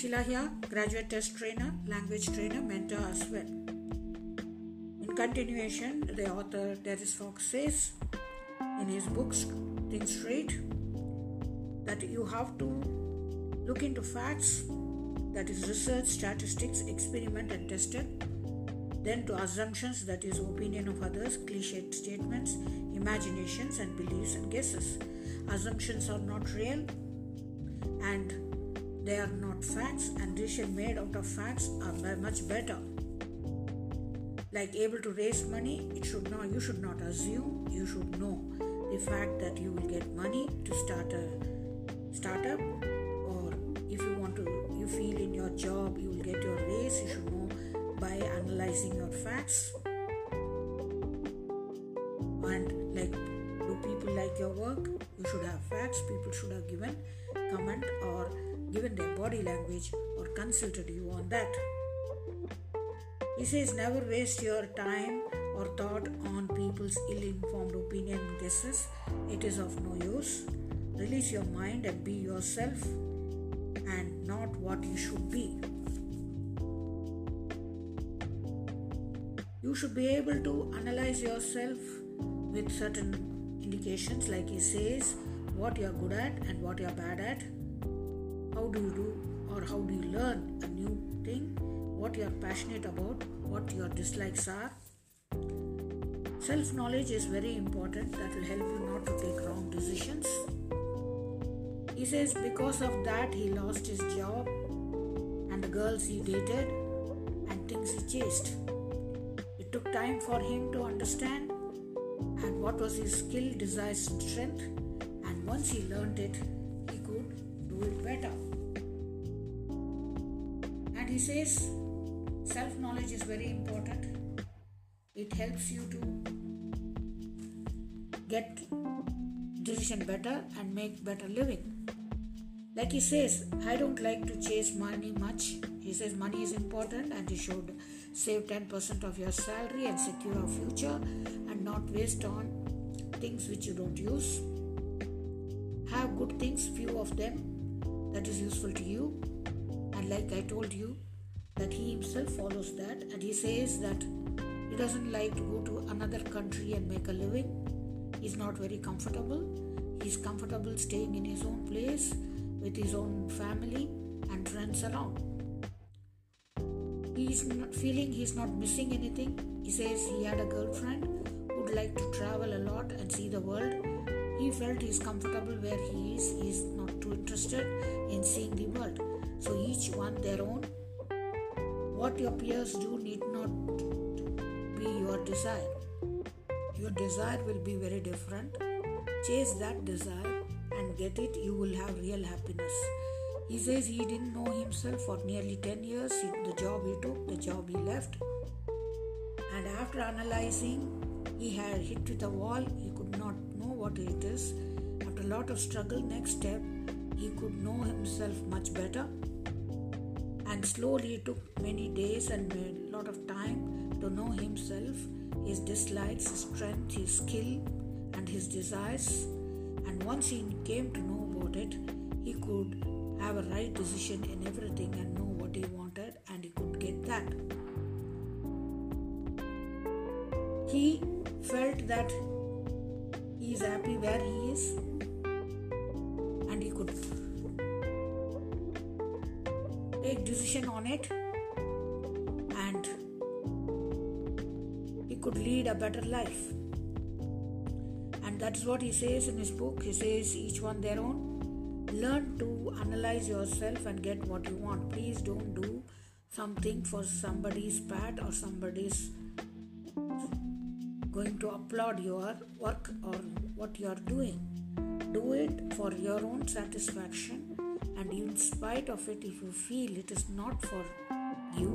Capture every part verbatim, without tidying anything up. Sheila here, graduate test trainer, language trainer, mentor as well. In continuation, the author Darius Foxx says in his books, Think Straight, that you have to look into facts, that is research, statistics, experiment and tested, then to assumptions, that is opinion of others, cliched statements, imaginations and beliefs and guesses. Assumptions are not real and they are not facts, and decisions made out of facts are much better. Like able to raise money, it should not, you should not assume, you should know the fact that you will get money to start a startup, or if you want to, you feel in your job you will get your raise, you should know by analyzing your facts. And like, do people like your work? You should have facts. People should have given comment or given their body language or consulted you on that. He says, never waste your time or thought on people's ill-informed opinion and guesses. It is of no use. Release your mind and be yourself and not what you should be. You should be able to analyze yourself with certain indications, like he says, what you are good at and what you are bad at. How do you do or how do you learn a new thing? What you are passionate about, what your dislikes are. Self-knowledge is very important. That will help you not to take wrong decisions. He says because of that he lost his job and the girls he dated and things he chased. It took time for him to understand and what was his skill, desire, strength, and once he learned it, he could do it better. And he says self-knowledge is very important. It helps you to get decision better and make better living. Like he says, I don't like to chase money much. He says money is important and you should save ten percent of your salary and secure a future and not waste on things which you don't use. Have good things, few of them, that is useful to you. And like I told you, that he himself follows that, and he says that he doesn't like to go to another country and make a living. He's not very comfortable. He's comfortable staying in his own place with his own family and friends around. He's not feeling he's not missing anything. He says he had a girlfriend who'd like to travel a lot and see the world. He felt he's comfortable where he is. He's not too interested in seeing the world. So each one their own. What your peers do need not be your desire. Your desire will be very different. Chase that desire and get it. You will have real happiness. He says he didn't know himself for nearly ten years. He, the job he took, the job he left. And after analyzing, he had hit with a wall. He could not know what it is. After a lot of struggle, next step, he could know himself much better. And slowly it took many days and a lot of time to know himself, his dislikes, his strength, his skill and his desires. And once he came to know about it, he could have a right decision in everything and know what he wanted, and he could get that. He felt that he is happy where he is and he could take decision on it, and he could lead a better life. And that's what he says in his book. He says each one their own. Learn to analyze yourself and get what you want. Please don't do something for somebody's pat or somebody's going to applaud your work or what you are doing. Do it for your own satisfaction, and in spite of it, if you feel it is not for you,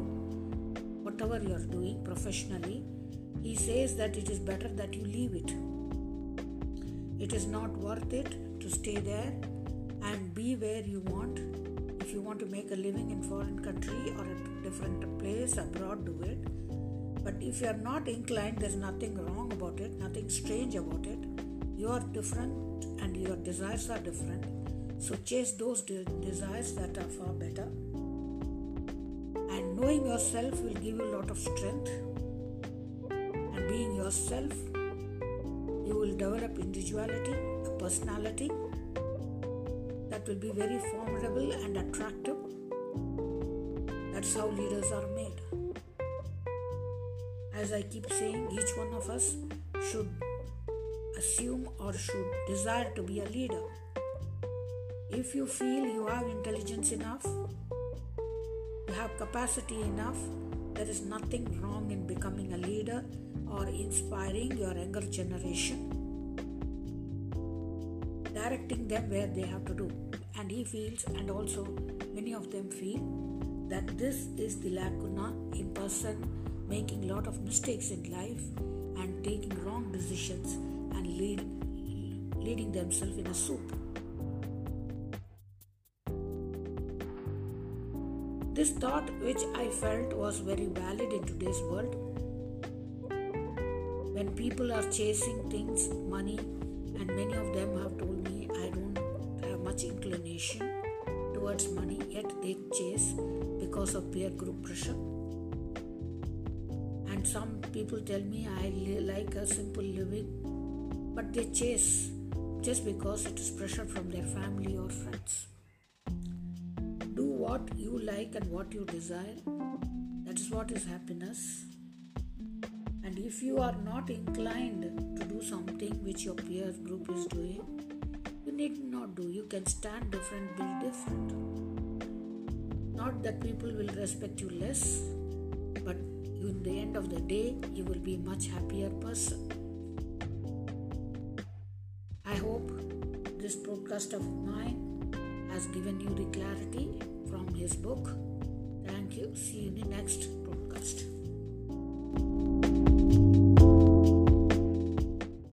whatever you are doing professionally, he says that it is better that you leave it. It is not worth it to stay there and be where you want. If you want to make a living in foreign country or a different place abroad, do it. But if you are not inclined, there is nothing wrong about it, nothing strange about it. You are different and your desires are different. So chase those de- desires that are far better. Knowing yourself will give you a lot of strength, and being yourself, you will develop individuality, a personality that will be very formidable and attractive. That's how leaders are made. As I keep saying, each one of us should assume or should desire to be a leader. If you feel you have intelligence enough, you have capacity enough, there is nothing wrong in becoming a leader or inspiring your younger generation, directing them where they have to do. And he feels, and also many of them feel, that this is the lacuna in person making lot of mistakes in life and taking wrong decisions and lead, leading themselves in a soup. This thought, which I felt was very valid in today's world, when people are chasing things, money, and many of them have told me, I don't have much inclination towards money, yet they chase because of peer group pressure. And some people tell me, I like a simple living, but they chase just because it is pressure from their family or friends. Do what you like and what you desire. That is what is happiness. And if you are not inclined to do something which your peer group is doing, you need not do. You can stand different, be different. Not that people will respect you less, but in the end of the day, you will be a much happier person. I hope this podcast of mine has given you the clarity from his book. Thank you. See you in the next podcast.